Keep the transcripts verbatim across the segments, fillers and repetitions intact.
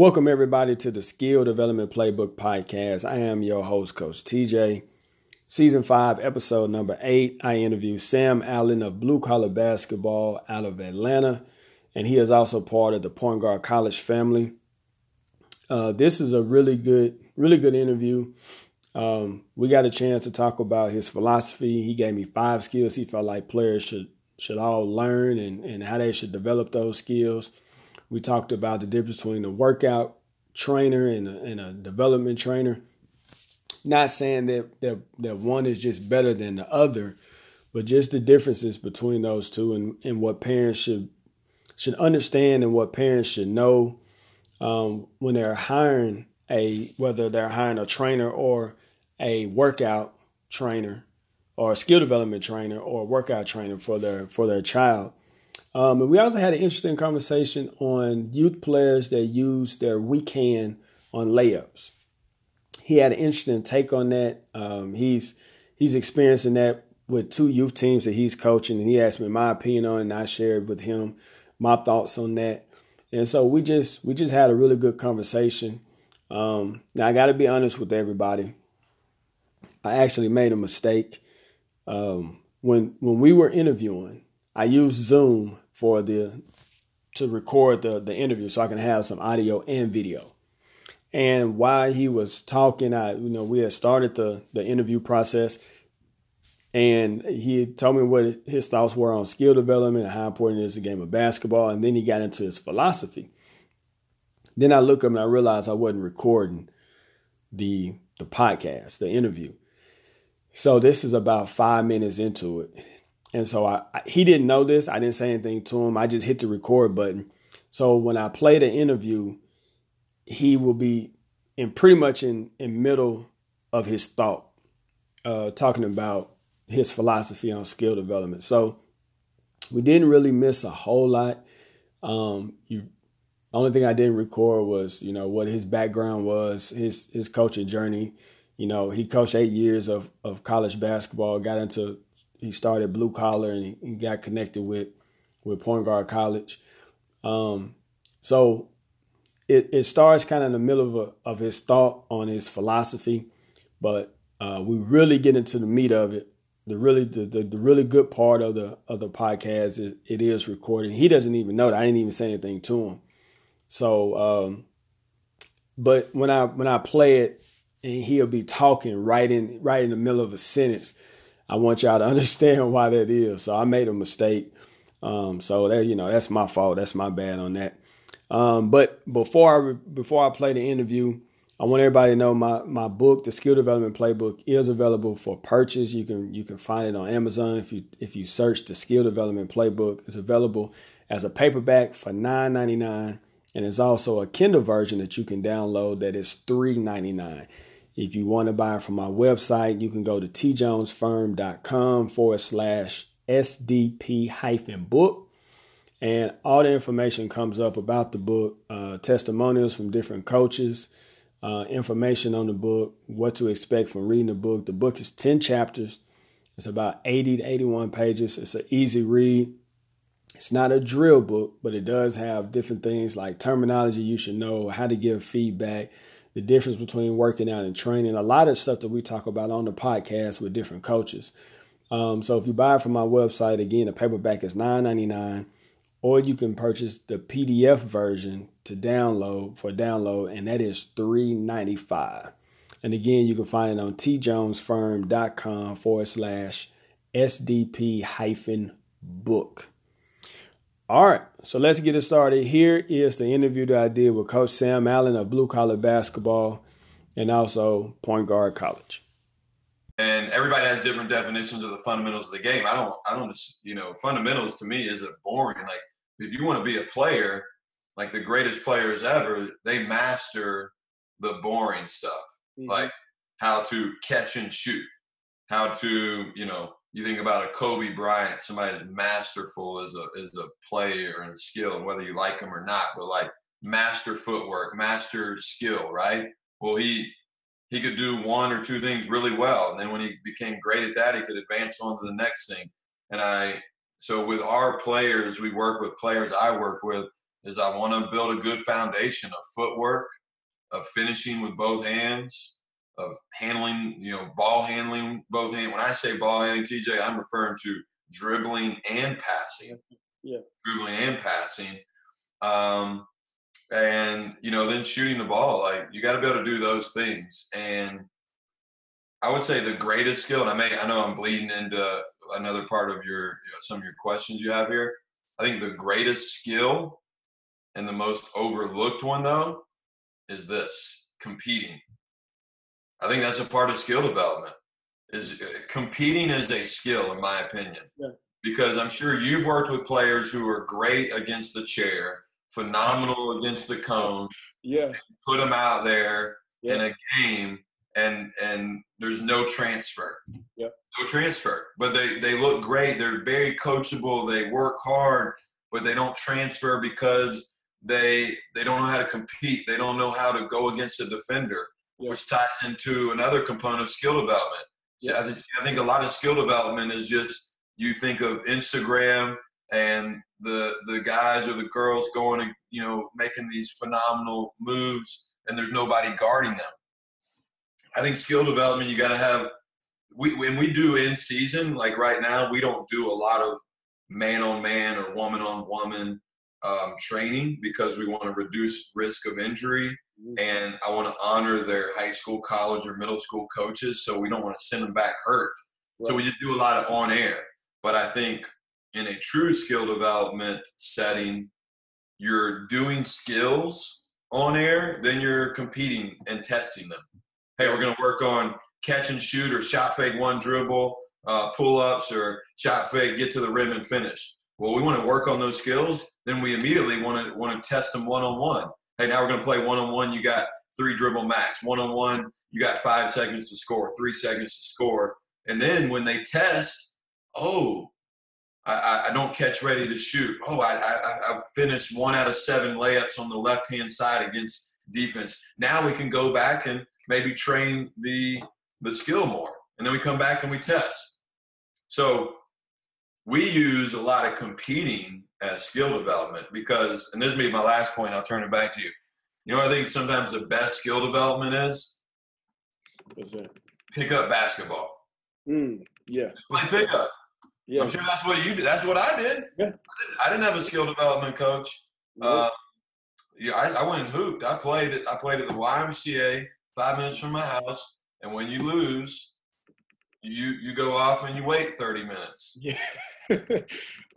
Welcome, everybody, to the Skill Development Playbook podcast. I am your host, Coach T J. Season five, episode number eight, I interview Sam Allen of Blue Collar Basketball out of Atlanta, and he is also part of the Point Guard College family. Uh, this is a really good, really good interview. Um, we got a chance to talk about his philosophy. He gave me five skills he felt like players should should all learn and, and how they should develop those skills. We talked about the difference between a workout trainer and a, and a development trainer. Not saying that, that that one is just better than the other, but just the differences between those two and, and what parents should should understand and what parents should know um, when they're hiring a whether they're hiring a trainer or a workout trainer or a skill development trainer or a workout trainer for their for their child. Um, and we also had an interesting conversation on youth players that use their weak hand on layups. He had an interesting take on that. Um, he's he's experiencing that with two youth teams that he's coaching, and he asked me my opinion on it, and I shared with him my thoughts on that. And so we just we just had a really good conversation. Um, now, I got to be honest with everybody. I actually made a mistake. Um, when when we were interviewing, I used Zoom for the to record the, the interview so I can have some audio and video. And while he was talking, I you know we had started the, the interview process, and he told me what his thoughts were on skill development and how important it is the game of basketball. And then he got into his philosophy. Then I looked up and I realized I wasn't recording the the podcast, the interview. So this is about five minutes into it. And so I, I, he didn't know this. I didn't say anything to him. I just hit the record button. So when I play the interview, he will be in pretty much in in middle of his thought, uh, talking about his philosophy on skill development. So we didn't really miss a whole lot. Um, you, only thing I didn't record was, you know, what his background was, his his coaching journey. You know, he coached eight years of of college basketball, got into he started Blue Collar, and he, he got connected with with Point Guard College. Um, so. It, it starts kind of in the middle of, a, of his thought on his philosophy, but uh, we really get into the meat of it. The really the, the, the really good part of the of the podcast is it is recorded. He doesn't even know that. I didn't even say anything to him. So, um, but when I when I play it, and he'll be talking right in right in the middle of a sentence, I want y'all to understand why that is. So I made a mistake. Um, so that you know that's my fault. That's my bad on that. Um, but before I, before I play the interview, I want everybody to know my, my book, the Skill Development Playbook, is available for purchase. You can you can find it on Amazon if you if you search the Skill Development Playbook. It's available as a paperback for nine ninety-nine, and it's also a Kindle version that you can download that is three ninety-nine. If you want to buy it from my website, you can go to t jones firm dot com forward slash SDP hyphen book. And all the information comes up about the book, uh, testimonials from different coaches, uh, information on the book, what to expect from reading the book. The book is ten chapters. It's about eighty to eighty-one pages. It's an easy read. It's not a drill book, but it does have different things like terminology you should know, how to give feedback, the difference between working out and training, a lot of stuff that we talk about on the podcast with different coaches. Um, so if you buy it from my website, again, the paperback is nine ninety-nine. Or you can purchase the P D F version to download for download, and that is three ninety-five. And again, you can find it on t jones firm dot com forward slash SDP hyphen book. All right, so let's get it started. Here is the interview that I did with Coach Sam Allen of Blue Collar Basketball and also Point Guard College. And everybody has different definitions of the fundamentals of the game. I don't, I don't, you know, fundamentals to me is a boring, like if you want to be a player, like the greatest players ever, they master the boring stuff, mm-hmm. like how to catch and shoot, how to, you know, you think about a Kobe Bryant, somebody as masterful as a, as a player and skill, whether you like him or not, but like master footwork, master skill, right? Well, he, He could do one or two things really well. And then when he became great at that, he could advance on to the next thing. And I, so with our players, we work with players I work with, is I want to build a good foundation of footwork, of finishing with both hands, of handling, you know, ball handling, both hands. When I say ball handling, T J, I'm referring to dribbling and passing. Yeah. Dribbling and passing. Um, and, you know, then shooting the ball. Like, you got to be able to do those things. And I would say the greatest skill, and I may, I know I'm bleeding into another part of your, you know, some of your questions you have here. I think the greatest skill and the most overlooked one, though, is this: competing. I think that's a part of skill development. Is competing is a skill, in my opinion. Yeah. Because I'm sure you've worked with players who are great against the chair, phenomenal against the cone. Yeah. Put them out there yeah. in a game, and and there's no transfer. Yeah. No transfer. But they, they look great. They're very coachable. They work hard, but they don't transfer because they they don't know how to compete. They don't know how to go against a defender, yeah. which ties into another component of skill development. So yeah. I, think, I think a lot of skill development is just, you think of Instagram and the the guys or the girls going and, you know, making these phenomenal moves, and there's nobody guarding them. I think skill development, you got to have – we when we do in season, like right now, we don't do a lot of man-on-man or woman-on-woman um, training because we want to reduce risk of injury. And I want to honor their high school, college, or middle school coaches, so we don't want to send them back hurt. Right. So we just do a lot of on-air. But I think in a true skill development setting, you're doing skills on-air, then you're competing and testing them. Hey, we're going to work on catch and shoot or shot fake one dribble, uh, pull-ups or shot fake, get to the rim and finish. Well, we want to work on those skills. Then we immediately want to want to test them one-on-one. Hey, now we're going to play one-on-one, you got three dribble max. One-on-one, you got five seconds to score, three seconds to score. And then when they test, oh, I, I don't catch ready to shoot. Oh, I, I, I finished one out of seven layups on the left-hand side against defense. Now we can go back and maybe train the, the skill more. And then we come back and we test. So we use a lot of competing as skill development because, and this will be my last point, I'll turn it back to you. You know what I think sometimes the best skill development is? What's that? Pick up basketball. Mm, yeah. Just play pick up. Yeah. I'm sure that's what you did. That's what I did. Yeah. I didn't, I didn't have a skill development coach. Yeah. Uh, yeah, I, I went and hooped. I played, I played at the Y M C A five minutes from my house, and when you lose, you you go off and you wait thirty minutes. Yeah.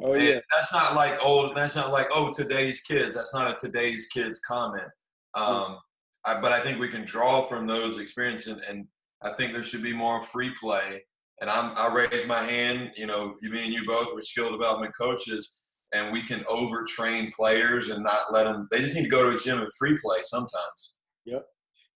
Oh, and yeah. That's not like old. That's not like, oh, today's kids. That's not a today's kids comment. Um, I, but I think we can draw from those experiences, and, and I think there should be more free play. And I'm, I raise my hand. You know, you, me and you both were skill development coaches, and we can overtrain players and not let them. They just need to go to a gym and free play sometimes. Yep.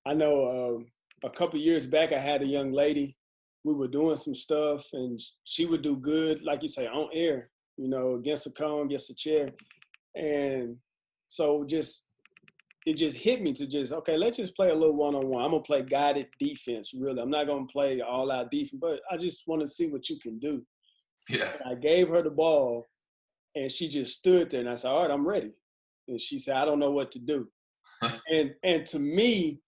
I know um, a couple years back, I had a young lady. We were doing some stuff, and she would do good, like you say, on air, you know, against a cone, against a chair. And so just it just hit me to just, okay, let's just play a little one-on-one. I'm going to play guided defense, really. I'm not going to play all-out defense, but I just want to see what you can do. Yeah. And I gave her the ball, and she just stood there, and I said, all right, I'm ready. And she said, I don't know what to do. and And to me,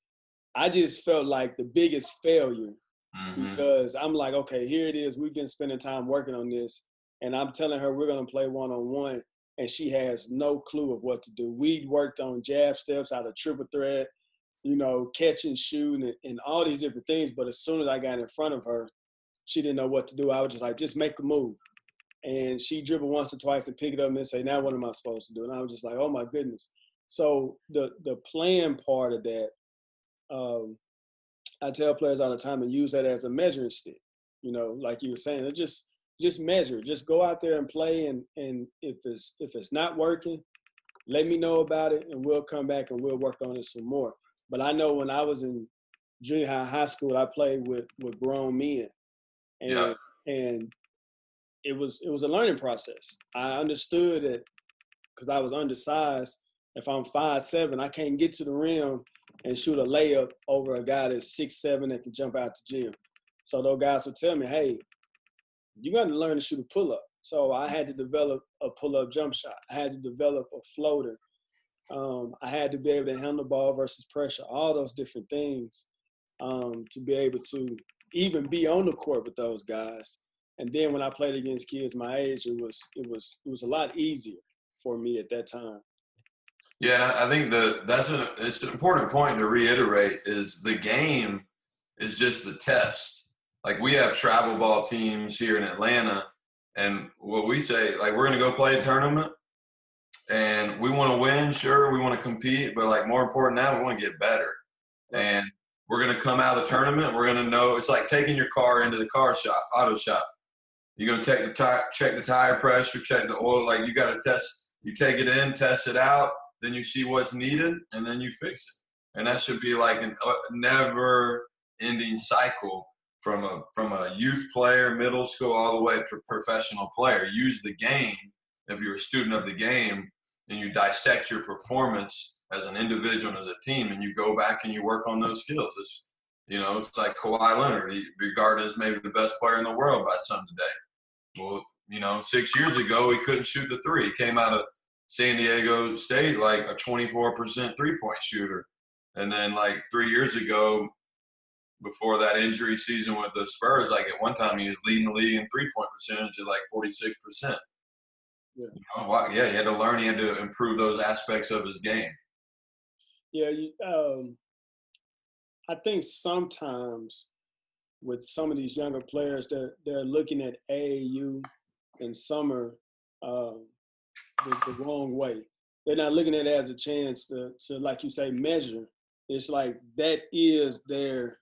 I just felt like the biggest failure. Mm-hmm. Because I'm like, okay, here it is. We've been spending time working on this. And I'm telling her we're going to play one-on-one. And she has no clue of what to do. We worked on jab steps out of triple threat, you know, catch and shoot and, and all these different things. But as soon as I got in front of her, she didn't know what to do. I was just like, just make a move. And she dribbled once or twice and pick it up and say, now what am I supposed to do? And I was just like, oh, my goodness. So the the playing part of that, um, I tell players all the time to use that as a measuring stick, you know, like you were saying, just just measure, just go out there and play. And, and if it's if it's not working, let me know about it and we'll come back and we'll work on it some more. But I know when I was in junior high, high school, I played with, with grown men, and yeah. and it was it was a learning process. I understood that because I was undersized. If I'm five seven, I can't get to the rim and shoot a layup over a guy that's six seven that can jump out the gym. So those guys would tell me, hey, you got to learn to shoot a pull-up. So I had to develop a pull-up jump shot. I had to develop a floater. Um, I had to be able to handle ball versus pressure, all those different things, um, to be able to even be on the court with those guys. And then when I played against kids my age, it was it was it was a lot easier for me at that time. Yeah, and I think that that's an it's an important point to reiterate is the game is just the test. Like we have travel ball teams here in Atlanta, and what we say, like we're gonna go play a tournament, and we want to win, sure, we want to compete, but like more important now, we want to get better. And we're gonna come out of the tournament, we're gonna know it's like taking your car into the car shop, auto shop. You're gonna take the tire, check the tire pressure, check the oil. Like you gotta test. You take it in, test it out, then you see what's needed, and then you fix it. And that should be like a never-ending cycle from a from a youth player, middle school, all the way to a professional player. Use the game if you're a student of the game, and you dissect your performance as an individual and as a team, and you go back and you work on those skills. It's, you know, it's like Kawhi Leonard, he regarded as maybe the best player in the world by some today. Well, you know, six years ago, he couldn't shoot the three. He came out of San Diego State like a twenty-four percent three-point shooter. And then like three years ago, before that injury season with the Spurs, like at one time he was leading the league in three-point percentage at like forty-six percent. Yeah. You know, wow, yeah, he had to learn. He had to improve those aspects of his game. Yeah, you, um, I think sometimes with some of these younger players, they're, they're looking at A A U and summer um, the, the wrong way. They're not looking at it as a chance to, to, like you say, measure. It's like that is their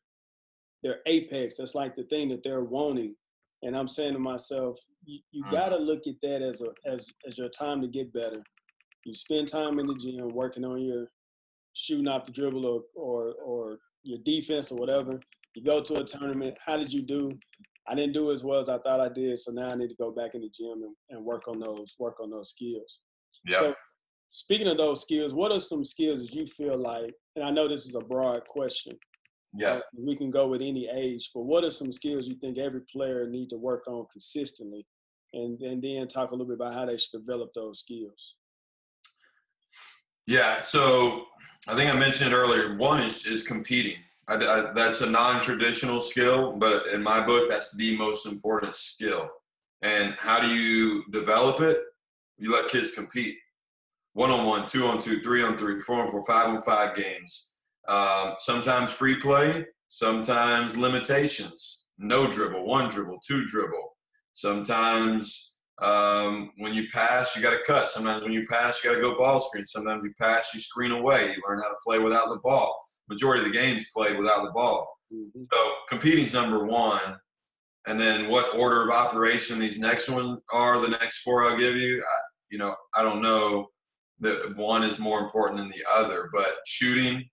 their apex. That's like the thing that they're wanting. And I'm saying to myself, you, you mm. got to look at that as, a, as, as your time to get better. You spend time in the gym working on your shooting off the dribble or, or, or your defense or whatever. You go to a tournament. How did you do? I didn't do as well as I thought I did, so now I need to go back in the gym and, and work on those work on those skills. Yeah. So speaking of those skills, what are some skills that you feel like? And I know this is a broad question. Yeah. We can go with any age, but what are some skills you think every player need to work on consistently? And and then talk a little bit about how they should develop those skills. Yeah. So I think I mentioned it earlier. One is is competing. I, I, that's a non-traditional skill, but in my book, that's the most important skill. And how do you develop it? You let kids compete. One-on-one, two-on-two, three-on-three, four-on-four, five-on-five games. Um, sometimes free play, sometimes limitations. No dribble, one dribble, two dribble. Sometimes um, when you pass, you got to cut. Sometimes when you pass, you got to go ball screen. Sometimes you pass, you screen away. You learn how to play without the ball. Majority of the games played without the ball. Mm-hmm. So competing is number one. And then what order of operation these next ones are, the next four I'll give you, I, you know, I don't know that one is more important than the other. But shooting,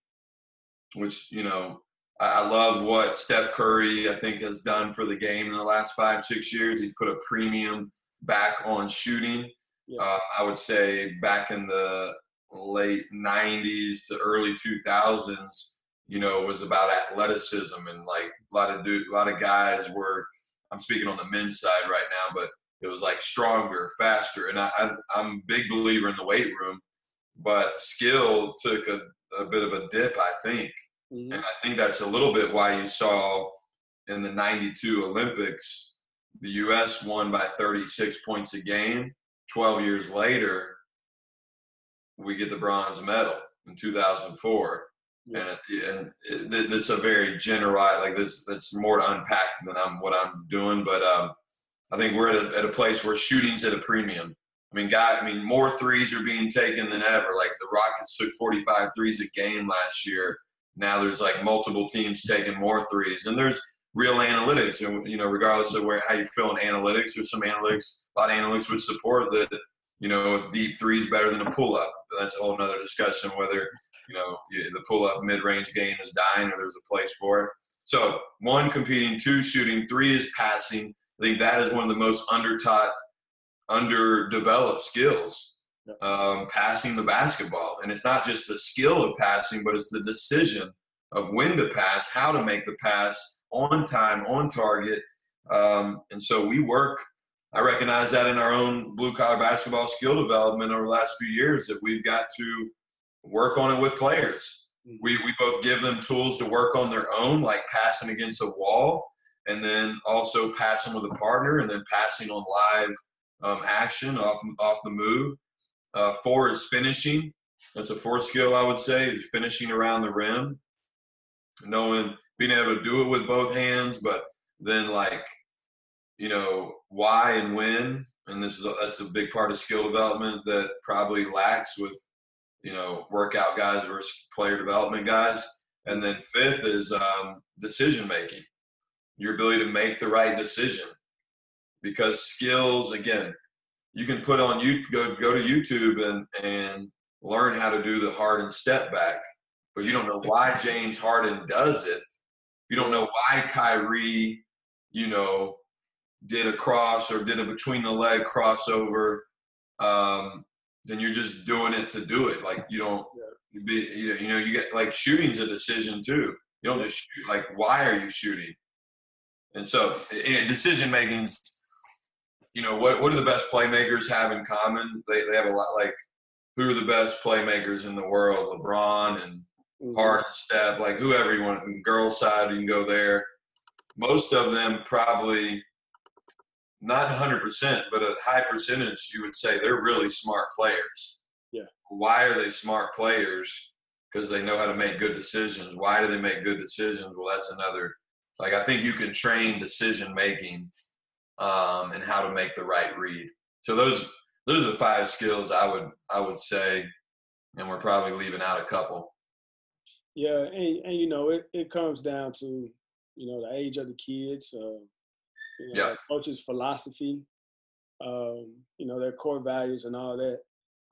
which, you know, I, I love what Steph Curry, I think, has done for the game in the last five, six years. He's put a premium back on shooting. Yeah. Uh, I would say back in the late nineties to early two thousands, you know, was about athleticism and like a lot of dude, a lot of guys were, I'm speaking on the men's side right now, but it was like stronger, faster. And I, I, I'm a big believer in the weight room, but skill took a, a bit of a dip, I think. Mm-hmm. And I think that's a little bit why you saw in the ninety-two Olympics, the U S won by thirty-six points a game. twelve years later, we get the bronze medal in two thousand four. Yeah. And, and this a very general, like this, that's more unpacked than I'm, what I'm doing. But um, I think we're at a, at a place where shooting's at a premium. I mean, guys, I mean, more threes are being taken than ever. Like the Rockets took forty-five threes a game last year. Now there's like multiple teams taking more threes. And there's real analytics, you know, regardless of where, how you feel in analytics, there's some analytics, a lot of analytics would support that. You know, if deep three is better than a pull-up, that's a whole nother discussion whether, you know, the pull-up mid-range game is dying or there's a place for it. So, one, competing. Two, shooting. Three is passing. I think that is one of the most under-taught, underdeveloped skills, um, passing the basketball. And it's not just the skill of passing, but it's the decision of when to pass, how to make the pass, on time, on target. Um, and so, we work – I recognize that in our own blue-collar basketball skill development over the last few years that we've got to work on it with players. We, we both give them tools to work on their own, like passing against a wall, and then also passing with a partner, and then passing on live um, action off, off the move. Uh, four is finishing. That's a fourth skill, I would say, finishing around the rim. Knowing, being able to do it with both hands, but then like, you know, why and when. And this is a, that's a big part of skill development that probably lacks with, you know, workout guys versus player development guys. And then fifth is um, decision making, your ability to make the right decision. Because skills, again, you can put on you go go to YouTube and and learn how to do the Harden step back, but you don't know why James Harden does it. You don't know why Kyrie, you know, did a cross or did a between the leg crossover. Um, then you're just doing it to do it. Like you don't, you, be, you know, you get like shooting's a decision too. You don't just shoot. Like, why are you shooting? And so decision making's, you know, what what do the best playmakers have in common? They they have a lot. Like, who are the best playmakers in the world? LeBron and Harden, Steph, like whoever you want. Girls side, you can go there. Most of them probably not one hundred percent, but a high percentage, you would say they're really smart players. Yeah. Why are they smart players? Because they know how to make good decisions. Why do they make good decisions? Well, that's another. Like, I think you can train decision making um, and how to make the right read. So those those are the five skills I would I would say, and we're probably leaving out a couple. Yeah, and, and you know, it, it comes down to, you know, the age of the kids, uh, you know, yeah. coach's philosophy, um, you know, their core values and all that.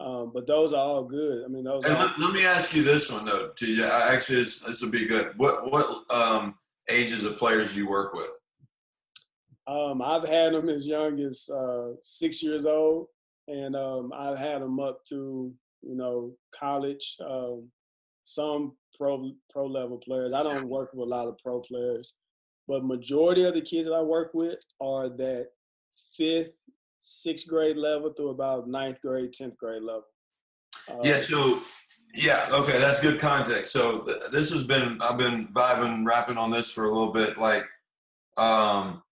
Um, but those are all good. I mean, those. And are let, let me ask you this one though, to you. Actually, this, this would be good. What what um, ages of players do you work with? Um, I've had them as young as uh, six years old, and um, I've had them up to, you know, college. Um, some pro pro level players. I don't work with a lot of pro players, but majority of the kids that I work with are that fifth, sixth grade level through about ninth grade, tenth grade level. Uh, yeah. So, yeah. Okay, that's good context. So th- this has been I've been vibing, rapping on this for a little bit. Like, um,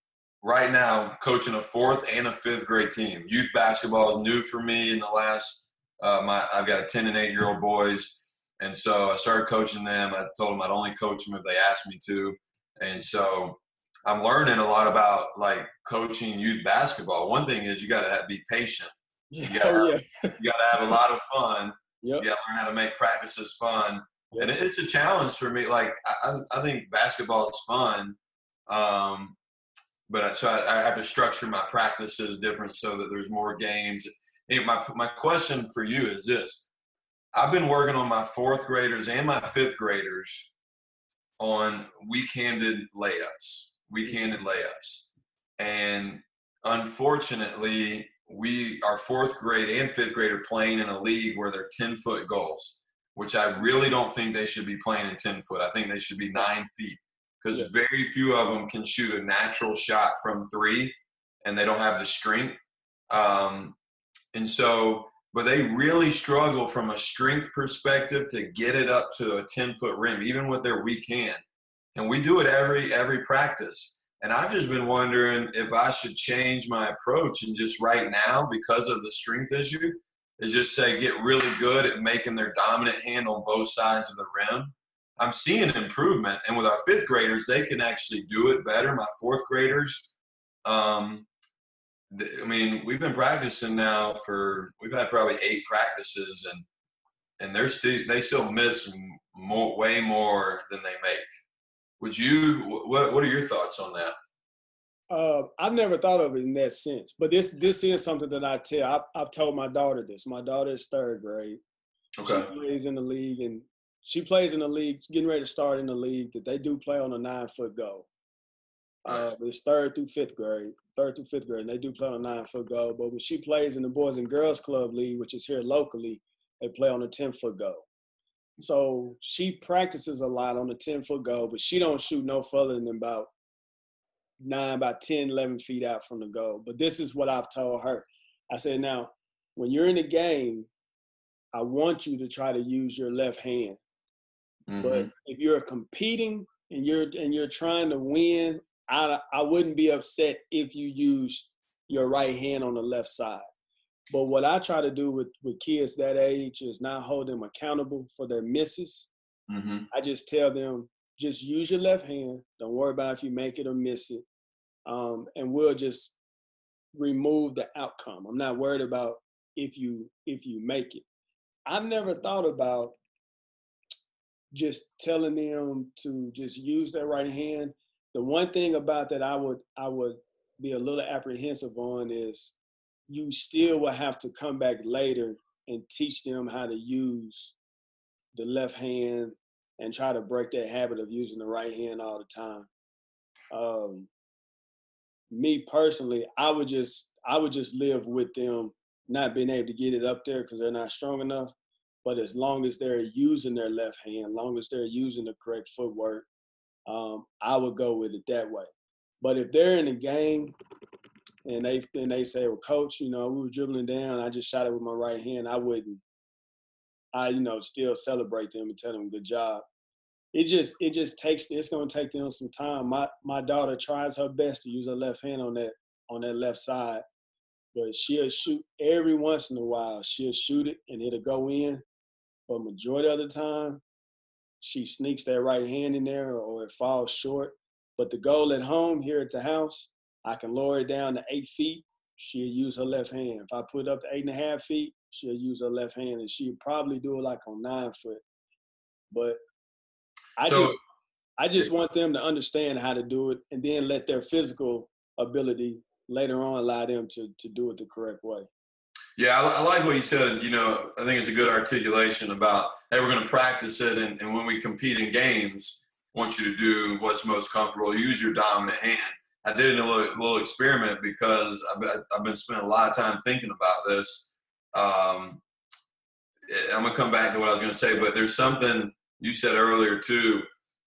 right now, coaching a fourth and a fifth grade team. Youth basketball is new for me. In the last, uh, my I've got a ten and eight year old boys. And so I started coaching them. I told them I'd only coach them if they asked me to. And so I'm learning a lot about, like, coaching youth basketball. One thing is you got to be patient. You got oh, yeah. to have a lot of fun. Yep. You got to learn how to make practices fun. Yep. And it's a challenge for me. Like, I, I think basketball is fun. Um, but I, so I, I have to structure my practices different so that there's more games. Anyway, my my question for you is this. I've been working on my fourth graders and my fifth graders on weak-handed layups, weak-handed layups. And unfortunately, we our fourth grade and fifth grade are playing in a league where they're ten-foot goals, which I really don't think they should be playing in ten-foot. I think they should be nine feet because yeah. very few of them can shoot a natural shot from three, and they don't have the strength. Um, and so – but they really struggle from a strength perspective to get it up to a ten-foot rim, even with their weak hand. And we do it every every practice. And I've just been wondering if I should change my approach and just right now, because of the strength issue, is just say get really good at making their dominant hand on both sides of the rim. I'm seeing improvement. And with our fifth graders, they can actually do it better. My fourth graders um, – I mean, we've been practicing now for we've had probably eight practices, and and they're still they still miss more, way more than they make. Would you? What What are your thoughts on that? Uh, I've never thought of it in that sense, but this this is something that I tell. I, I've told my daughter this. My daughter is third grade. Okay. She plays in the league, and she plays in the league, getting ready to start in the league that they do play on a nine foot goal. Uh, but it's third through fifth grade, third through fifth grade, and they do play on a nine-foot goal. But when she plays in the Boys and Girls Club League, which is here locally, they play on a ten-foot goal. So she practices a lot on a ten-foot goal, but she don't shoot no further than about nine, about ten, eleven feet out from the goal. But this is what I've told her. I said, now, when you're in the game, I want you to try to use your left hand. Mm-hmm. But if you're competing and you're and you're trying to win, I I wouldn't be upset if you use your right hand on the left side. But what I try to do with, with kids that age is not hold them accountable for their misses. Mm-hmm. I just tell them, just use your left hand. Don't worry about if you make it or miss it. Um, and we'll just remove the outcome. I'm not worried about if you if you make it. I've never thought about just telling them to just use their right hand. The one thing about that I would I would be a little apprehensive on is you still will have to come back later and teach them how to use the left hand and try to break that habit of using the right hand all the time. Um, me personally, I would just I would just live with them not being able to get it up there because they're not strong enough. But as long as they're using their left hand, long as they're using the correct footwork, um, I would go with it that way. But if they're in a game and they and they say, well, coach, you know, we were dribbling down, I just shot it with my right hand, I wouldn't, I, you know, still celebrate them and tell them good job. It just, it just takes, it's going to take them some time. My, my daughter tries her best to use her left hand on that, on that left side, but she'll shoot every once in a while. She'll shoot it and it'll go in. But majority of the time, she sneaks that right hand in there or it falls short. But the goal at home here at the house, I can lower it down to eight feet. She'll use her left hand. If I put it up to eight and a half feet, she'll use her left hand, and she'll probably do it like on nine foot. But I so, just, I just want them to understand how to do it and then let their physical ability later on allow them to, to do it the correct way. Yeah, I, I like what you said. You know, I think it's a good articulation about, hey, we're going to practice it, and, and when we compete in games, I want you to do what's most comfortable. Use your dominant hand. I did a little, little experiment because I've, I've been spending a lot of time thinking about this. Um, I'm going to come back to what I was going to say, but there's something you said earlier too,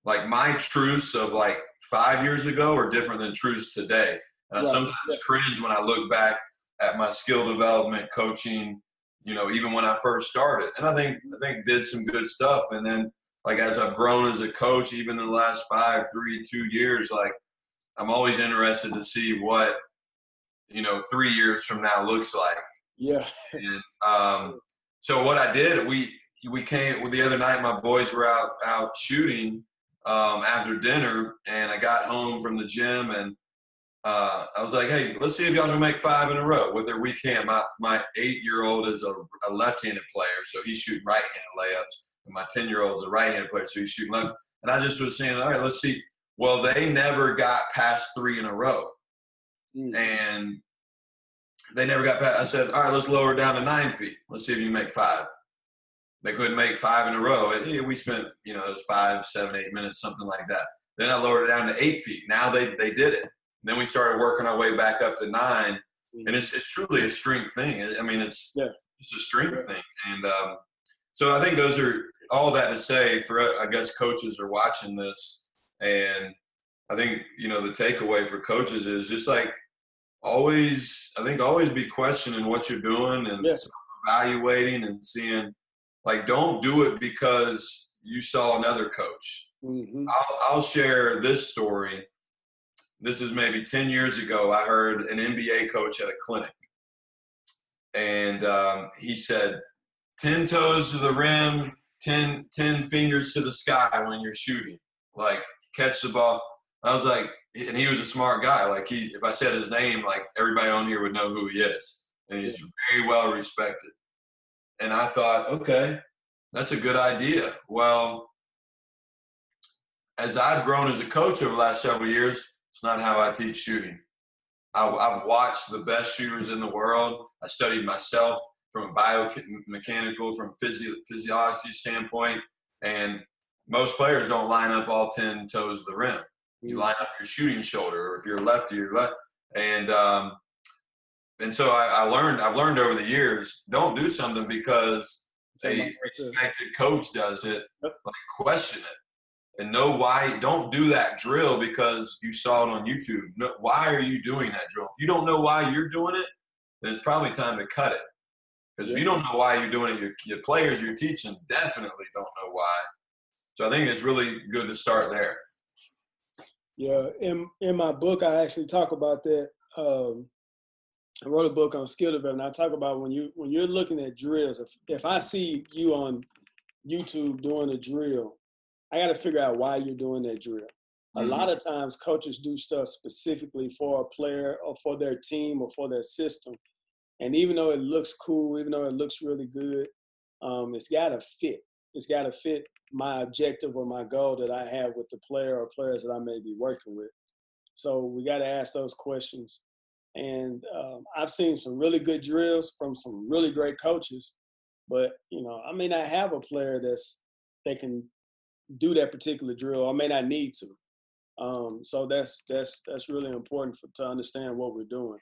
like my truths of like five years ago are different than truths today. And I yeah, sometimes yeah. cringe when I look back at my skill development coaching, you know, even when I first started. And I think, I think did some good stuff. And then like, as I've grown as a coach, even in the last five, three, two years, like I'm always interested to see what, you know, three years from now looks like. Yeah. And, um, so what I did, we, we came well, the other night, my boys were out, out shooting, um, after dinner, and I got home from the gym and, Uh, I was like, hey, let's see if y'all can make five in a row with their weak hand. My, my eight-year-old is a, a left-handed player, so he's shooting right-handed layups. And my ten-year-old is a right-handed player, so he's shooting left. And I just was saying, all right, let's see. Well, they never got past three in a row. Mm. And they never got past. I said, all right, let's lower it down to nine feet. Let's see if you make five. They couldn't make five in a row. And we spent, you know, it was five, seven, eight minutes, something like that. Then I lowered it down to eight feet. Now they, they did it. Then we started working our way back up to nine, and it's it's truly a strength thing. I mean, it's yeah. it's a strength yeah. thing, and um, so I think those are all that to say. For I guess coaches are watching this, and I think you know the takeaway for coaches is just like always. I think always be questioning what you're doing and yeah. evaluating and seeing. Like, don't do it because you saw another coach. Mm-hmm. I'll, I'll share this story. This is maybe ten years ago, I heard an N B A coach at a clinic. And um, he said, ten toes to the rim, ten, ten fingers to the sky when you're shooting. Like, catch the ball. I was like, and he was a smart guy. Like, he, if I said his name, like, everybody on here would know who he is. And he's very well respected. And I thought, okay, that's a good idea. Well, as I've grown as a coach over the last several years, it's not how I teach shooting. I, I've watched the best shooters in the world. I studied myself from a biomechanical, from physio, physiology standpoint, and most players don't line up all ten toes of the rim. You line up your shooting shoulder, or if you're lefty, you're left. And um, and so I, I learned. I've learned over the years, don't do something because a respected coach does it. Like, question it. And know why. Don't do that drill because you saw it on YouTube. No, why are you doing that drill? If you don't know why you're doing it, then it's probably time to cut it. Because if you don't know why you're doing it, your, your players you're teaching definitely don't know why. So I think it's really good to start there. Yeah, in in my book, I actually talk about that. Um, I wrote a book on skill development. I talk about when you when you're looking at drills. If if I see you on YouTube doing a drill, I got to figure out why you're doing that drill. A mm-hmm. lot of times, coaches do stuff specifically for a player or for their team or for their system. And even though it looks cool, even though it looks really good, um, it's got to fit. It's got to fit my objective or my goal that I have with the player or players that I may be working with. So we got to ask those questions. And um, I've seen some really good drills from some really great coaches. But, you know, I may not have a player that's that can do that particular drill. I may not need to. Um, so that's that's that's really important for, to understand what we're doing.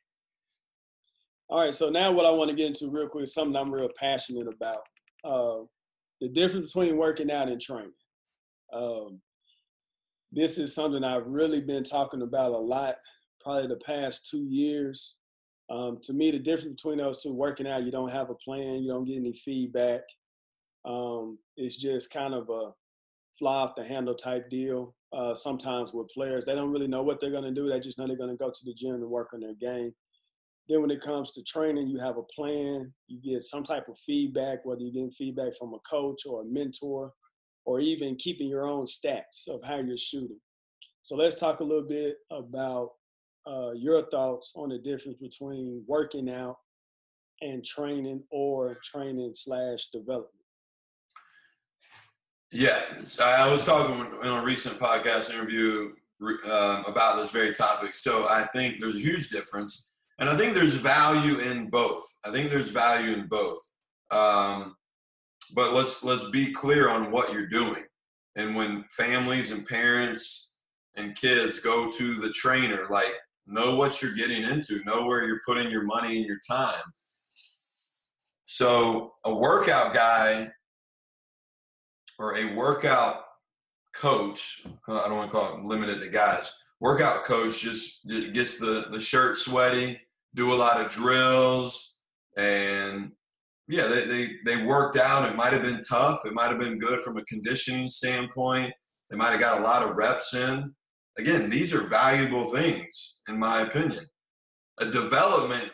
All right, so now what I want to get into real quick is something I'm real passionate about. Uh, the difference between working out and training. Um, this is something I've really been talking about a lot, probably the past two years. Um, to me, the difference between those two, working out, you don't have a plan, you don't get any feedback. Um, it's just kind of a fly off the handle type deal. Uh, sometimes with players, they don't really know what they're going to do. They just know they're going to go to the gym and work on their game. Then when it comes to training, you have a plan, you get some type of feedback, whether you're getting feedback from a coach or a mentor, or even keeping your own stats of how you're shooting. So let's talk a little bit about uh, your thoughts on the difference between working out and training or training slash development. Yeah, so I was talking in a recent podcast interview uh, about this very topic. So I think there's a huge difference. And I think there's value in both. I think there's value in both. Um, but let's let's be clear on what you're doing. And when families and parents and kids go to the trainer, like, know what you're getting into. Know where you're putting your money and your time. So a workout guy or a workout coach, I don't want to call it limited to guys, workout coach just gets the, the shirt sweaty, do a lot of drills, and, yeah, they, they, they worked out. It might have been tough. It might have been good from a conditioning standpoint. They might have got a lot of reps in. Again, these are valuable things, in my opinion. A development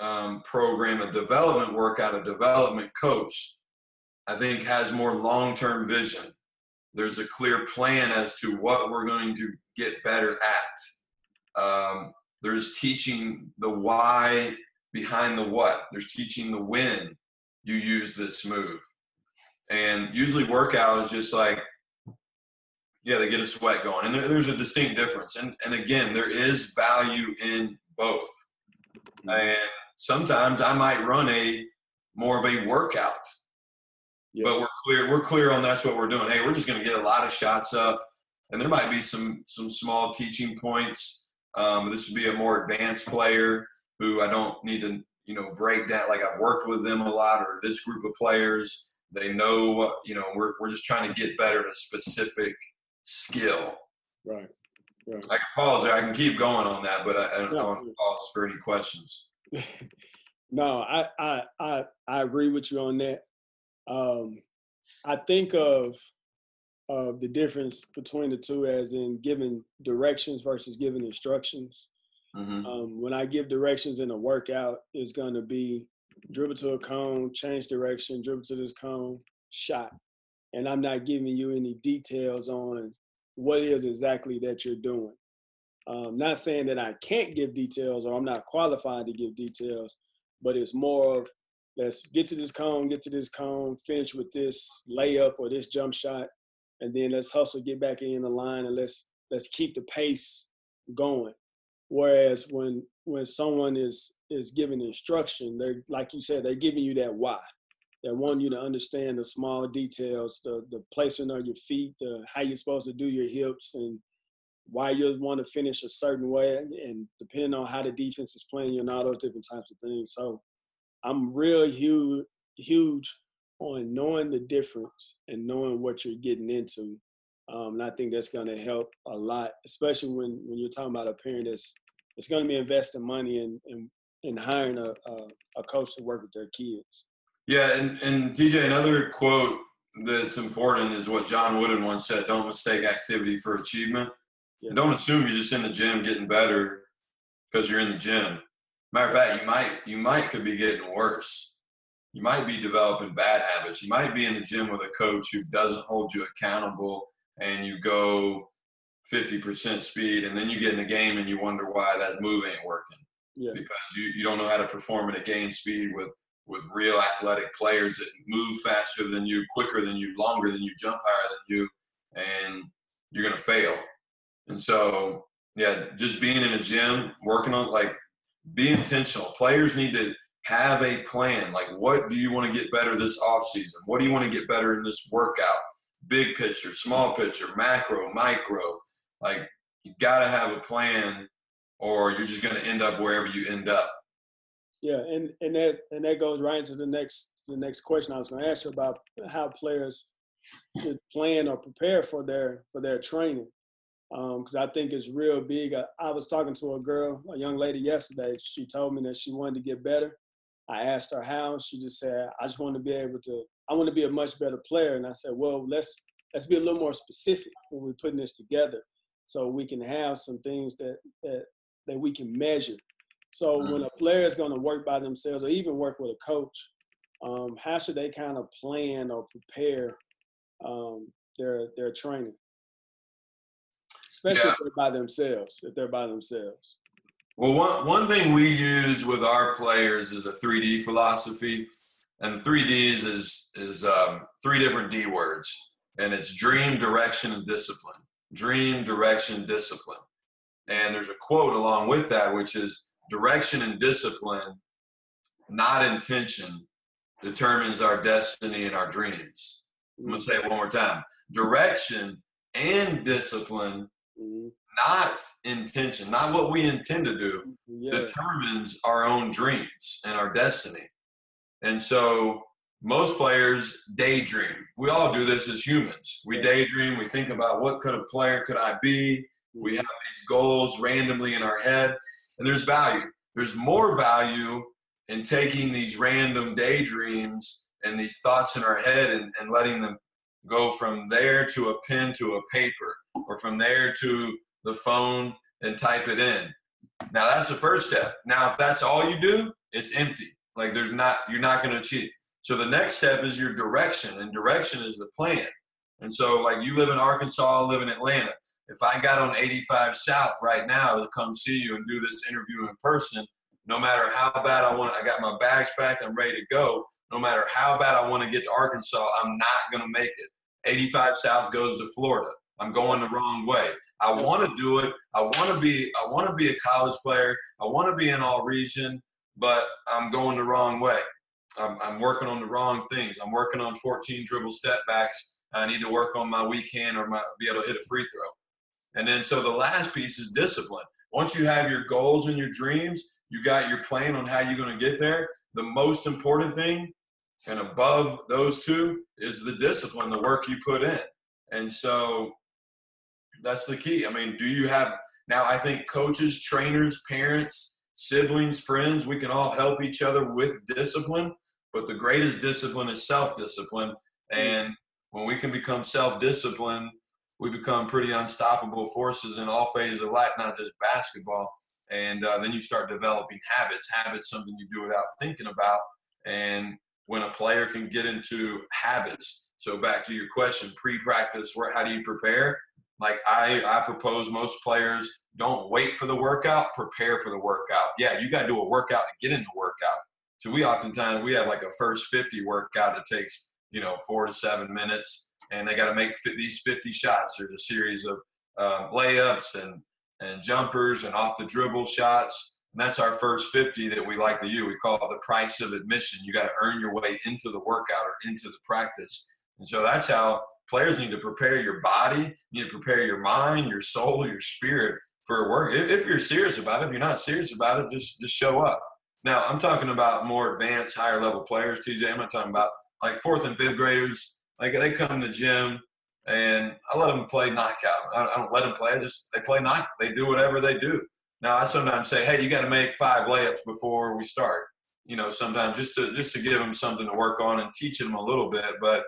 um, program, a development workout, a development coach, I think has more long-term vision. There's a clear plan as to what we're going to get better at. Um, there's teaching the why behind the what. There's teaching the when you use this move. And usually workout is just like, yeah, they get a sweat going. And there, there's a distinct difference. And, and again, there is value in both. And sometimes I might run a more of a workout. Yeah. But we're clear, we're clear on that's what we're doing. Hey, we're just going to get a lot of shots up. And there might be some some small teaching points. Um, this would be a more advanced player who I don't need to, you know, break down. Like, I've worked with them a lot, or this group of players, they know, you know, we're we're just trying to get better at a specific skill. Right. Right. I can pause there. I can keep going on that, but I, I don't yeah. want to pause for any questions. No, I, I I I agree with you on that. Um, I think of. of the difference between the two as in giving directions versus giving instructions. Mm-hmm. Um, when I give directions in a workout, it's going to be dribble to a cone, change direction, dribble to this cone, shot. And I'm not giving you any details on what it is exactly that you're doing. Um, not saying that I can't give details or I'm not qualified to give details, but it's more of let's get to this cone, get to this cone, finish with this layup or this jump shot, and then let's hustle, get back in the line, and let's let's keep the pace going. Whereas when when someone is is giving instruction, they're, like you said, they're giving you that why. They want you to understand the small details, the the placement of your feet, the how you're supposed to do your hips, and why you want to finish a certain way, and depending on how the defense is playing you and all those different types of things. So I'm real huge, huge on knowing the difference and knowing what you're getting into. Um, and I think that's going to help a lot, especially when, when you're talking about a parent that's, that's going to be investing money in, in, in hiring a, a, a coach to work with their kids. Yeah, and, and T J, another quote that's important is what John Wooden once said, don't mistake activity for achievement. Yeah. And don't assume you're just in the gym getting better because you're in the gym. Matter of fact, you might you might could be getting worse. You might be developing bad habits. You might be in the gym with a coach who doesn't hold you accountable and you go fifty percent speed, and then you get in a game and you wonder why that move ain't working. Yeah. Because you, you don't know how to perform at a game speed with, with real athletic players that move faster than you, quicker than you, longer than you, jump higher than you, and you're going to fail. And so, yeah, just being in a gym, working on, like, be intentional. Players need to have a plan. Like, what do you want to get better this offseason? What do you want to get better in this workout? Big picture, small picture, macro, micro. Like, you got to have a plan or you're just going to end up wherever you end up. Yeah, and, and that and that goes right into the next the next question I was going to ask you about how players should plan or prepare for their for their training. Because um, I think it's real big. I, I was talking to a girl, a young lady yesterday. She told me that she wanted to get better. I asked her how. She just said, I just want to be able to – I want to be a much better player. And I said, well, let's let's be a little more specific when we're putting this together so we can have some things that that, that we can measure. So mm-hmm. when a player is going to work by themselves or even work with a coach, um, how should they kind of plan or prepare um, their their training? Especially yeah. if they're by themselves, if they're by themselves. Well, one, one thing we use with our players is a three D philosophy. And the three D's is, is um, three different D words. And it's dream, direction, and discipline. Dream, direction, discipline. And there's a quote along with that, which is direction and discipline, not intention, determines our destiny and our dreams. Mm-hmm. I'm going to say it one more time. Direction and discipline, mm-hmm. not intention, not what we intend to do, yeah. determines our own dreams and our destiny. And so most players daydream. We all do this as humans. We daydream. We think about what kind of player could I be? We have these goals randomly in our head, and there's value. There's more value in taking these random daydreams and these thoughts in our head and, and letting them go from there to a pen to a paper or from there to the phone and type it in. Now, that's the first step. Now, if that's all you do, it's empty. Like, there's not you're not going to achieve. So the next step is your direction, and direction is the plan. And so, like, you live in Arkansas, I live in Atlanta. If I got on eighty-five South right now to come see you and do this interview in person, no matter how bad I want, I got my bags packed, I'm ready to go. No matter how bad I want to get to Arkansas, I'm not going to make it. eighty-five South goes to Florida. I'm going the wrong way. I want to do it. I want to be, I want to be a college player. I want to be in all region, but I'm going the wrong way. I'm, I'm working on the wrong things. I'm working on fourteen dribble step backs. I need to work on my weak hand or my, be able to hit a free throw. And then so the last piece is discipline. Once you have your goals and your dreams, you got your plan on how you're going to get there. The most important thing, and above those two, is the discipline, the work you put in. And so that's the key. I mean, do you have – now I think coaches, trainers, parents, siblings, friends, we can all help each other with discipline. But the greatest discipline is self-discipline. And when we can become self-disciplined, we become pretty unstoppable forces in all phases of life, not just basketball. And uh, then you start developing habits. Habits, something you do without thinking about. And when a player can get into habits, so back to your question, pre-practice, where how do you prepare? Like I, I propose most players don't wait for the workout, prepare for the workout. Yeah, you got to do a workout to get into workout. So we oftentimes, we have like a first fifty workout that takes, you know, four to seven minutes. And they got to make these fifty shots. There's a series of uh, layups and, and jumpers and off-the-dribble shots. And that's our first fifty that we like to use. We call it the price of admission. You got to earn your way into the workout or into the practice. And so that's how players need to prepare your body, you need to prepare your mind, your soul, your spirit for work. If, if you're serious about it, if you're not serious about it, just, just show up. Now, I'm talking about more advanced, higher-level players, T J. I'm not talking about like fourth and fifth graders. Like, they come to the gym, and I let them play knockout. I don't let them play. I just they play knock. They do whatever they do. Now, I sometimes say, hey, you got to make five layups before we start. You know, sometimes just to just to give them something to work on and teach them a little bit. But,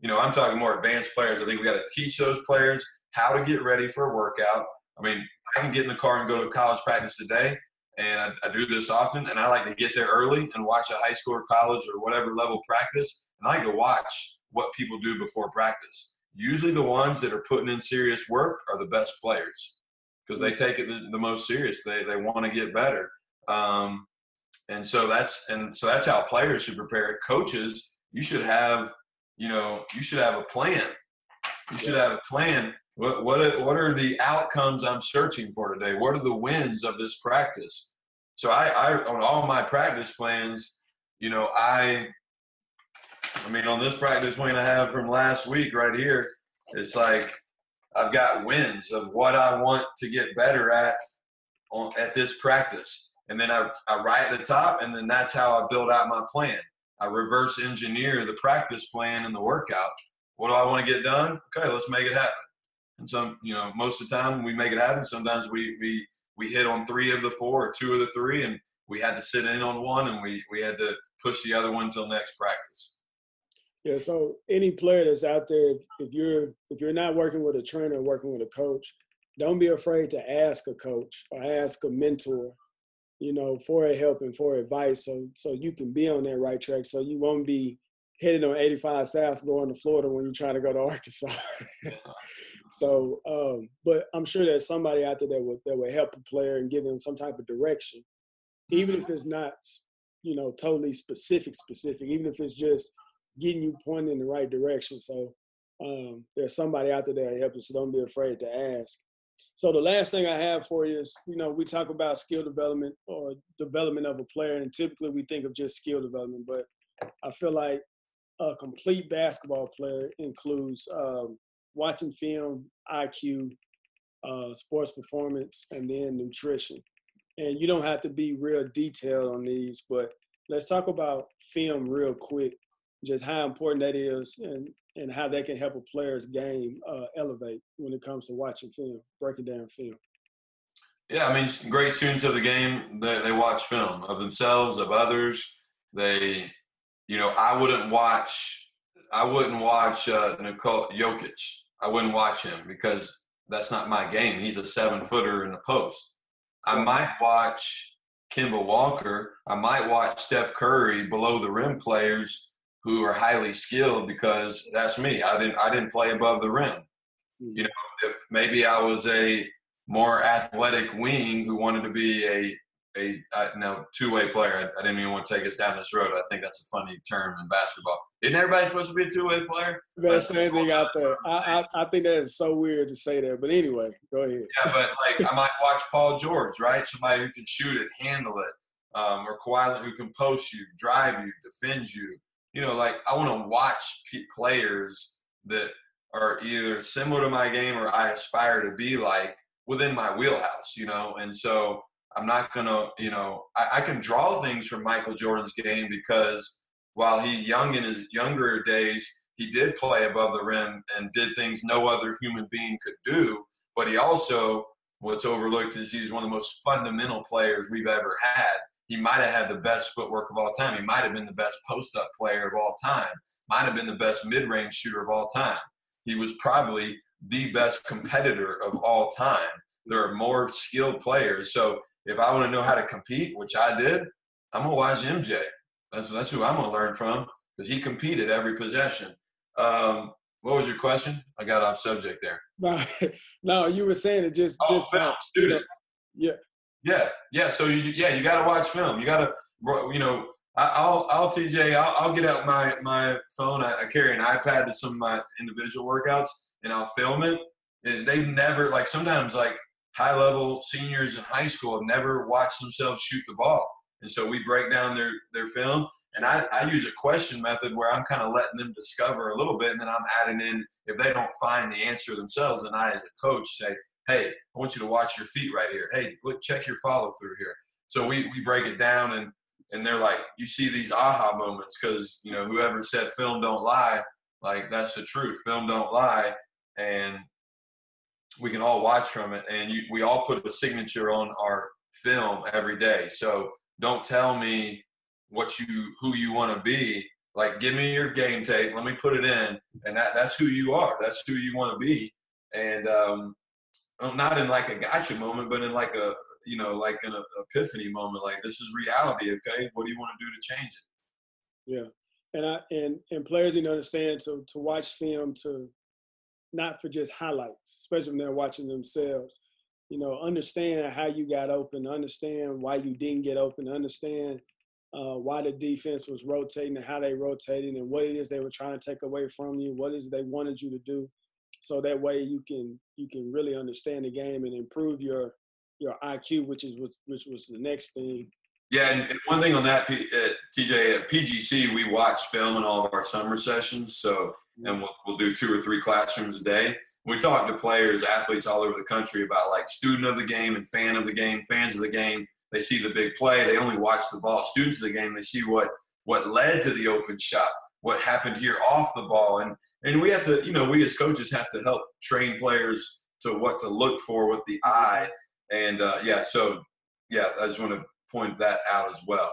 you know, I'm talking more advanced players. I think we got to teach those players how to get ready for a workout. I mean, I can get in the car and go to college practice today, and I, I do this often, and I like to get there early and watch a high school or college or whatever level practice, and I like to watch what people do before practice. Usually the ones that are putting in serious work are the best players because they take it the, the most serious. They they want to get better. Um, and so that's and so that's how players should prepare. Coaches, you should have, you know, you should have a plan. You should have a plan. What what are, what are the outcomes I'm searching for today? What are the wins of this practice? So I, I on all my practice plans, you know, I I mean, on this practice plan I have from last week right here, it's like I've got wins of what I want to get better at on, at this practice. And then I, I write at the top, and then that's how I build out my plan. I reverse engineer the practice plan and the workout. What do I want to get done? Okay, let's make it happen. And some, you know, most of the time we make it happen. Sometimes we we we hit on three of the four or two of the three, and we had to sit in on one, and we we had to push the other one until next practice. Yeah. So any player that's out there, if you're if you're not working with a trainer, working with a coach, don't be afraid to ask a coach or ask a mentor, you know, for help and for advice, so so you can be on that right track, so you won't be headed on eighty-five South going to Florida when you try to go to Arkansas. So, um, but I'm sure there's somebody out there that would that would help a player and give them some type of direction, even if it's not, you know, totally specific, specific, even if it's just getting you pointed in the right direction. So um, there's somebody out there that will help you, so don't be afraid to ask. So the last thing I have for you is, you know, we talk about skill development or development of a player, and typically we think of just skill development, but I feel like a complete basketball player includes um, watching film, I Q, uh, sports performance, and then nutrition. And you don't have to be real detailed on these, but let's talk about film real quick, just how important that is and, and how that can help a player's game uh, elevate when it comes to watching film, breaking down film. Yeah, I mean, great students of the game, they, they watch film of themselves, of others. They, you know, I wouldn't watch, I wouldn't watch uh, Nikola Jokic. I wouldn't watch him because that's not my game. He's a seven-footer in the post. I might watch Kemba Walker. I might watch Steph Curry, below the rim players who are highly skilled, because that's me. I didn't, I didn't play above the rim. You know, if maybe I was a more athletic wing who wanted to be a A, I, no, two-way player. I, I didn't even want to take us down this road. I think that's a funny term in basketball. Isn't everybody supposed to be a two-way player? That's the thing out there. I, I, I think that is so weird to say that. But anyway, go ahead. Yeah, but like I might watch Paul George, right? Somebody who can shoot it, handle it, um, or Kawhi Leonard who can post you, drive you, defend you. You know, like I want to watch p- players that are either similar to my game or I aspire to be like within my wheelhouse. You know, and so. I'm not going to, you know, I, I can draw things from Michael Jordan's game because while he young in his younger days, he did play above the rim and did things no other human being could do. But he also, what's overlooked is he's one of the most fundamental players we've ever had. He might have had the best footwork of all time. He might have been the best post-up player of all time. Might have been the best mid-range shooter of all time. He was probably the best competitor of all time. There are more skilled players. So if I want to know how to compete, which I did, I'm going to watch M J. That's, that's who I'm going to learn from because he competed every possession. Um, what was your question? I got off subject there. No, no you were saying it just – Oh, just, film, student. You know, yeah. Yeah, yeah. So, you, yeah, you got to watch film. You got to – you know, I, I'll, I'll T J, I'll, I'll get out my, my phone. I, I carry an iPad to some of my individual workouts, and I'll film it. And they've never – like sometimes, like, high-level seniors in high school have never watched themselves shoot the ball. And so we break down their, their film, and I, I use a question method where I'm kind of letting them discover a little bit, and then I'm adding in, if they don't find the answer themselves, then I as a coach say, hey, I want you to watch your feet right here. Hey, look, check your follow-through here. So we, we break it down, and, and they're like, you see these aha moments because, you know, whoever said film don't lie, like that's the truth. Film don't lie. And we can all watch from it, and you, we all put a signature on our film every day. So don't tell me what you who you want to be. Like, give me your game tape. Let me put it in, and that, that's who you are. That's who you want to be. And um, not in like a gotcha moment, but in like a you know like an epiphany moment. Like, this is reality. Okay, what do you want to do to change it? Yeah, and I and and players need to understand to to watch film to. Not for just highlights, especially when they're watching themselves. You know, understand how you got open, understand why you didn't get open, understand uh, why the defense was rotating and how they rotated and what it is they were trying to take away from you, what it is they wanted you to do. So that way you can you can really understand the game and improve your your I Q, which is which, which was the next thing. Yeah, and, and one thing on that, P, uh, T J, at P G C, we watch film in all of our summer sessions. So, and we'll, we'll do two or three classrooms a day. We talk to players, athletes all over the country about, like, student of the game and fan of the game, fans of the game. They see the big play. They only watch the ball. Students of the game, they see what what led to the open shot, what happened here off the ball. And, and we have to, you know, we as coaches have to help train players to what to look for with the eye. And, uh, yeah, so, yeah, I just want to point that out as well.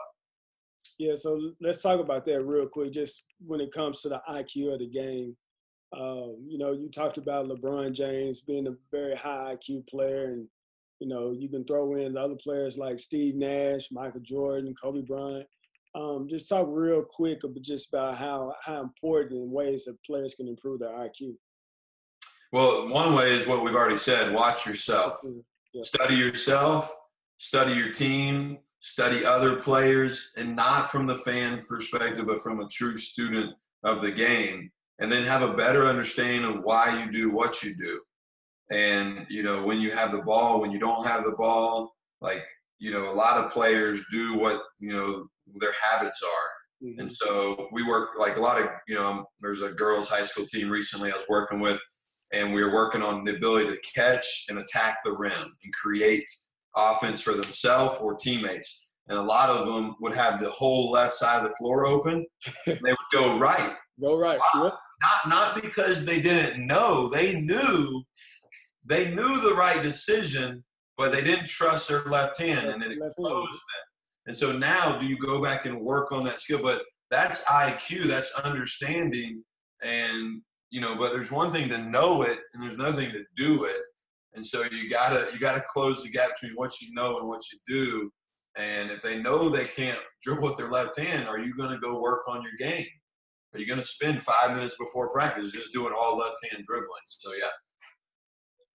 Yeah, so let's talk about that real quick, just when it comes to the I Q of the game. Um, you know, you talked about LeBron James being a very high I Q player, and, you know, you can throw in the other players like Steve Nash, Michael Jordan, Kobe Bryant. Um, just talk real quick about just about how, how important and ways that players can improve their I Q. Well, one way is what we've already said, watch yourself. Yeah. Study yourself, study your team, study other players, and not from the fan perspective, but from a true student of the game, and then have a better understanding of why you do what you do. And, you know, when you have the ball, when you don't have the ball, like, you know, a lot of players do what, you know, their habits are. Mm-hmm. And so we work like a lot of, you know, there's a girls high school team recently I was working with, and we were working on the ability to catch and attack the rim and create offense for themselves or teammates. And a lot of them would have the whole left side of the floor open. They would go right. Go right. Yep. Not, not because they didn't know. They knew. They knew the right decision, but they didn't trust their left hand, and it exposed them. And so now do you go back and work on that skill? But that's I Q. That's understanding. And, you know, but there's one thing to know it, and there's another thing to do it. And so you gotta you gotta close the gap between what you know and what you do. And if they know they can't dribble with their left hand, are you gonna go work on your game? Are you gonna spend five minutes before practice just doing all left hand dribbling? So yeah.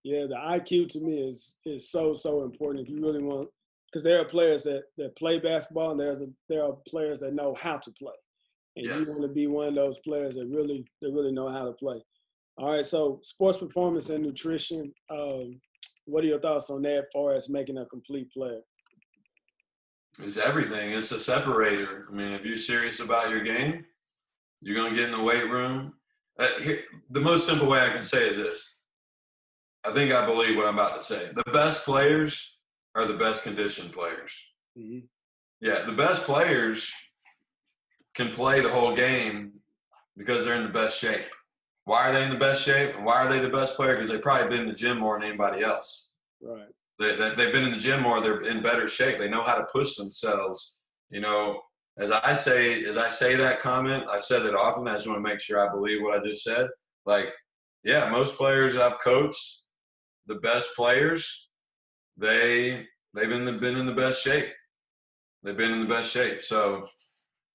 Yeah, the I Q to me is is so so important if you really want, because there are players that, that play basketball, and there's a, there are players that know how to play, and yes. You want to be one of those players that really that really know how to play. All right, so sports performance and nutrition, um, what are your thoughts on that as far as making a complete player? It's everything. It's a separator. I mean, if you're serious about your game, you're going to get in the weight room. Uh, here, the most simple way I can say is this. I think I believe what I'm about to say. The best players are the best conditioned players. Mm-hmm. Yeah, the best players can play the whole game because they're in the best shape. Why are they in the best shape? And why are they the best player? Because they've probably been in the gym more than anybody else. Right. They, they, if they've been in the gym more, they're in better shape. They know how to push themselves. You know, as I say, as I say that comment, I've said it often. I just want to make sure I believe what I just said. Like, yeah, most players I've coached, the best players, they they've been in the, been in the best shape. They've been in the best shape. So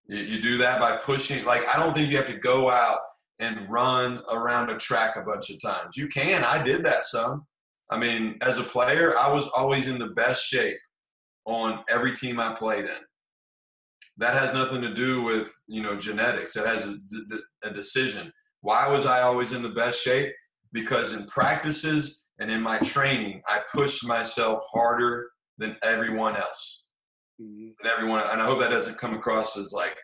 you, you do that by pushing. Like, I don't think you have to go out and run around a track a bunch of times. You can. I did that some. I mean, as a player, I was always in the best shape on every team I played in. That has nothing to do with, you know, genetics. It has a, a decision. Why was I always in the best shape? Because in practices and in my training, I pushed myself harder than everyone else. Mm-hmm. Than everyone, and I hope that doesn't come across as like,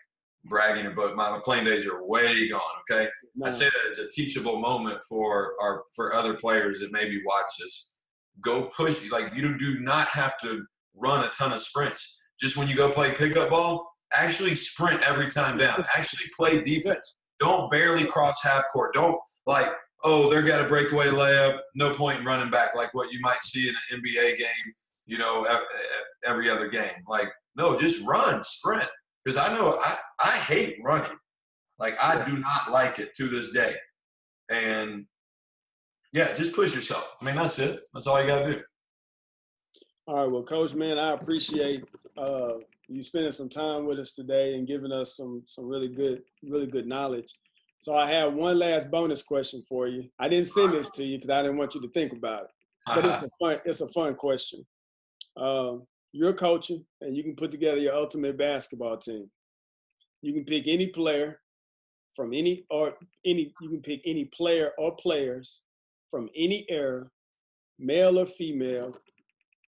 bragging, but my playing days are way gone. Okay, no. I say that it's a teachable moment for our for other players that maybe watch this. Go push. Like, you do not have to run a ton of sprints. Just when you go play pickup ball, actually sprint every time down. Actually play defense. Don't barely cross half court. Don't like oh, they're got a breakaway layup, no point in running back, like what you might see in an N B A game, you know, every other game. Like, no, just run, sprint. Because I know I, I hate running. Like, I do not like it to this day. And, yeah, just push yourself. I mean, that's it. That's all you got to do. All right, well, Coach, man, I appreciate uh, you spending some time with us today and giving us some some really good, really good knowledge. So I have one last bonus question for you. I didn't send this to you because I didn't want you to think about it. But uh-huh. it's a fun, it's a fun question. Um, you're coaching, and you can put together your ultimate basketball team. You can pick any player from any or any. You can pick any player or players from any era, male or female,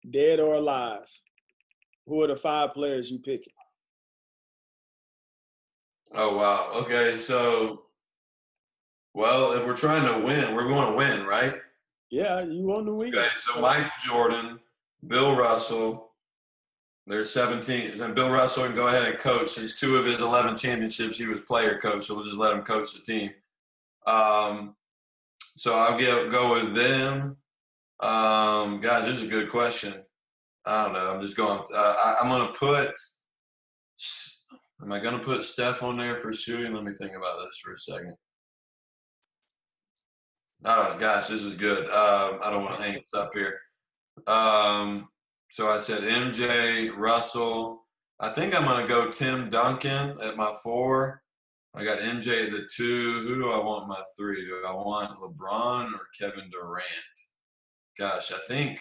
dead or alive. Who are the five players you picking? Oh wow. Okay, so well, if we're trying to win, we're going to win, right? Yeah, you want to win. Okay, so Michael Jordan, Bill Russell, there's seventeen, and Bill Russell can go ahead and coach since two of his eleven championships he was player coach, so we'll just let him coach the team. Um, so I'll get, go with them. Um, guys, this is a good question. I don't know. I'm just going. Uh, I, I'm gonna put. Am I gonna put Steph on there for shooting? Let me think about this for a second. Oh gosh, this is good. Um, I don't want to hang this up here. Um, so I said M J, Russell. I think I'm going to go Tim Duncan at my four. I got M J at the two. Who do I want my three? Do I want LeBron or Kevin Durant? Gosh, I think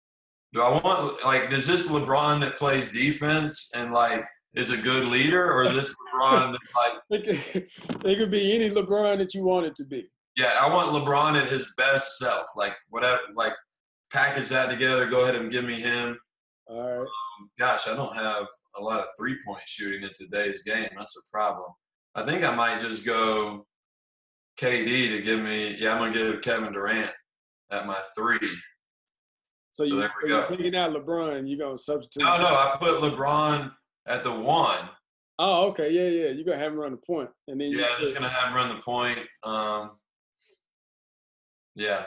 – do I want – like, is this LeBron that plays defense and, like, is a good leader, or is this LeBron that, like – it could be any LeBron that you want it to be. Yeah, I want LeBron at his best self. Like, whatever, like, package that together. Go ahead and give me him. All right. Um, gosh, I don't have a lot of three-point shooting in today's game. That's a problem. I think I might just go K D to give me – yeah, I'm going to give Kevin Durant at my three. So, so you, there we so go. You're taking out LeBron, you're going to substitute. No, no, I put LeBron at the one. Oh, okay. Yeah, yeah. You're going to have him run the point. And then yeah, I'm just going to have him run the point. Um, Yeah.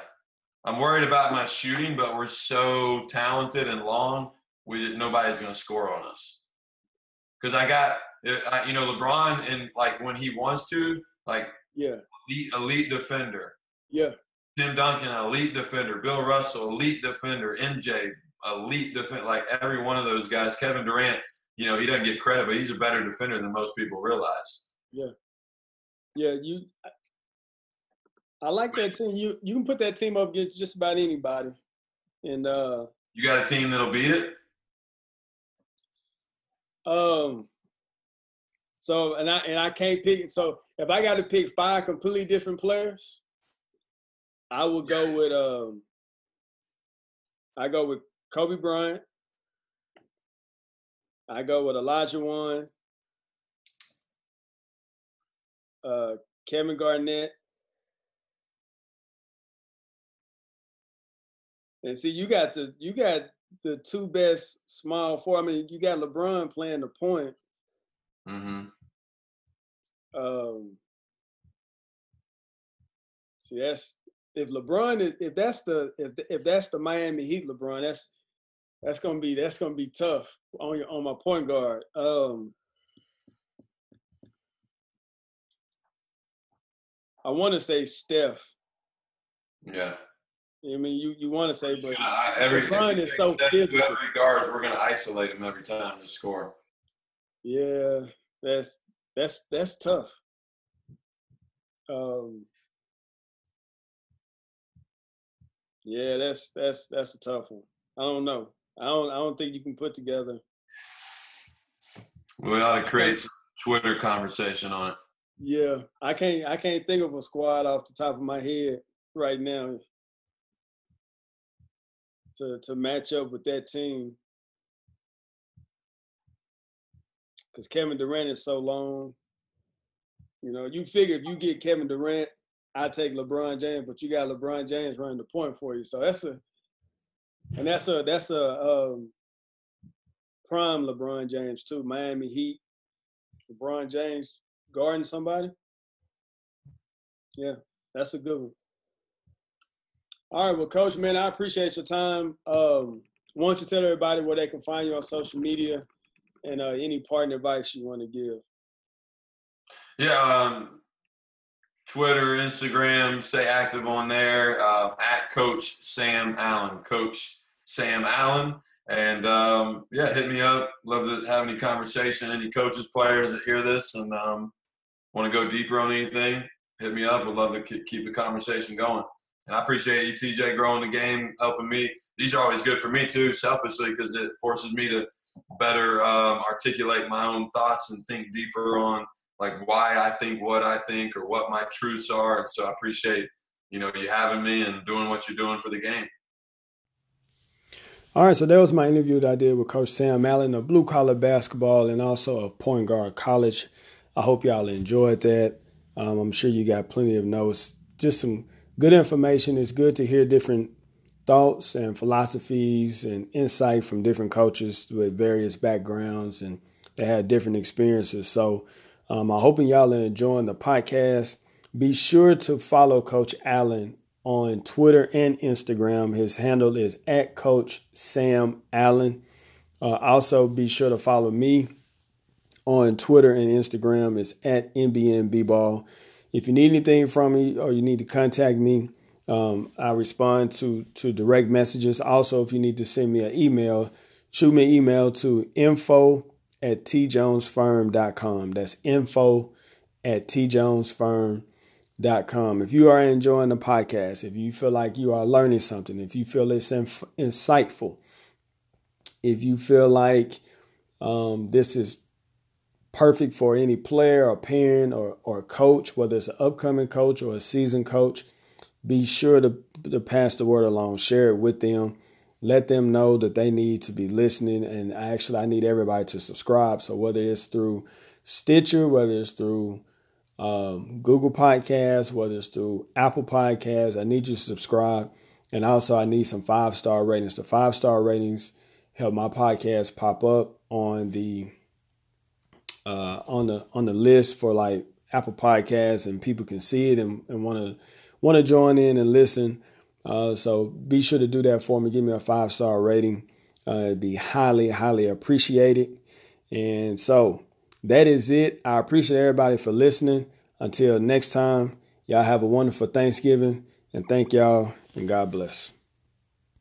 I'm worried about my shooting, but we're so talented and long, we nobody's going to score on us. Because I got, I, you know, LeBron, and, like, when he wants to, like, yeah, elite, elite defender. Yeah. Tim Duncan, elite defender. Bill Russell, elite defender. M J, elite defender. Like, every one of those guys. Kevin Durant, you know, he doesn't get credit, but he's a better defender than most people realize. Yeah. Yeah, you – I like that team. You you can put that team up against just about anybody. And uh, you got a team that'll beat it? Um so and I and I can't pick so if I gotta pick five completely different players, I would go with um I go with Kobe Bryant. I go with Olajuwon, uh, Kevin Garnett. And see, you got the you got the two best small four. I mean, you got LeBron playing the point. Mm-hmm. Um, see, that's if LeBron is if that's the if if that's the Miami Heat LeBron, that's that's gonna be that's gonna be tough on your on my point guard. Um, I want to say Steph. Yeah. I mean, you, you want to say, but uh, every, LeBron is so physical. Every guard, we're going to isolate him every time to score. Yeah, that's that's that's tough. Um, yeah, that's that's that's a tough one. I don't know. I don't I don't think you can put together. We ought to create some Twitter conversation on it. Yeah, I can't I can't think of a squad off the top of my head right now. To, to match up with that team, because Kevin Durant is so long. You know, you figure if you get Kevin Durant, I take LeBron James, but you got LeBron James running the point for you. So that's a, and that's a that's a um, prime LeBron James too. Miami Heat, LeBron James guarding somebody. Yeah, that's a good one. All right. Well, Coach, man, I appreciate your time. Um, why don't you tell everybody where they can find you on social media and uh, any parting advice you want to give? Yeah. Um, Twitter, Instagram, stay active on there. Uh, at Coach Sam Allen. Coach Sam Allen. And, um, yeah, hit me up. Love to have any conversation, any coaches, players that hear this and um, want to go deeper on anything, hit me up. We'd love to keep the conversation going. And I appreciate you, T J, growing the game, helping me. These are always good for me, too, selfishly, because it forces me to better um, articulate my own thoughts and think deeper on, like, why I think what I think or what my truths are. And so I appreciate, you know, you having me and doing what you're doing for the game. All right, so that was my interview that I did with Coach Sam Allen of Blue Collar Basketball and also of Point Guard College. I hope y'all enjoyed that. Um, I'm sure you got plenty of notes, just some good information. It's good to hear different thoughts and philosophies and insight from different coaches with various backgrounds, and they had different experiences. So um, I'm hoping y'all are enjoying the podcast. Be sure to follow Coach Allen on Twitter and Instagram. His handle is at Coach Sam Allen. Uh, also, be sure to follow me on Twitter and Instagram. It's at N B N B Ball. If you need anything from me or you need to contact me, um, I respond to, to direct messages. Also, if you need to send me an email, shoot me an email to info at t jones firm dot com. That's info at t jones firm dot com. Dot com. If you are enjoying the podcast, if you feel like you are learning something, if you feel it's inf- insightful, if you feel like um, this is perfect for any player or parent or, or coach, whether it's an upcoming coach or a seasoned coach, be sure to, to pass the word along. Share it with them. Let them know that they need to be listening. And actually, I need everybody to subscribe. So whether it's through Stitcher, whether it's through Um, Google Podcasts, whether it's through Apple Podcasts, I need you to subscribe. And also I need some five-star ratings. The five-star ratings help my podcast pop up on the uh, on the on the list for like Apple Podcasts, and people can see it and want to want to join in and listen. Uh, so be sure to do that for me. Give me a five-star rating. Uh, it'd be highly, highly appreciated. And so that is it. I appreciate everybody for listening. Until next time, y'all have a wonderful Thanksgiving, and thank y'all, and God bless.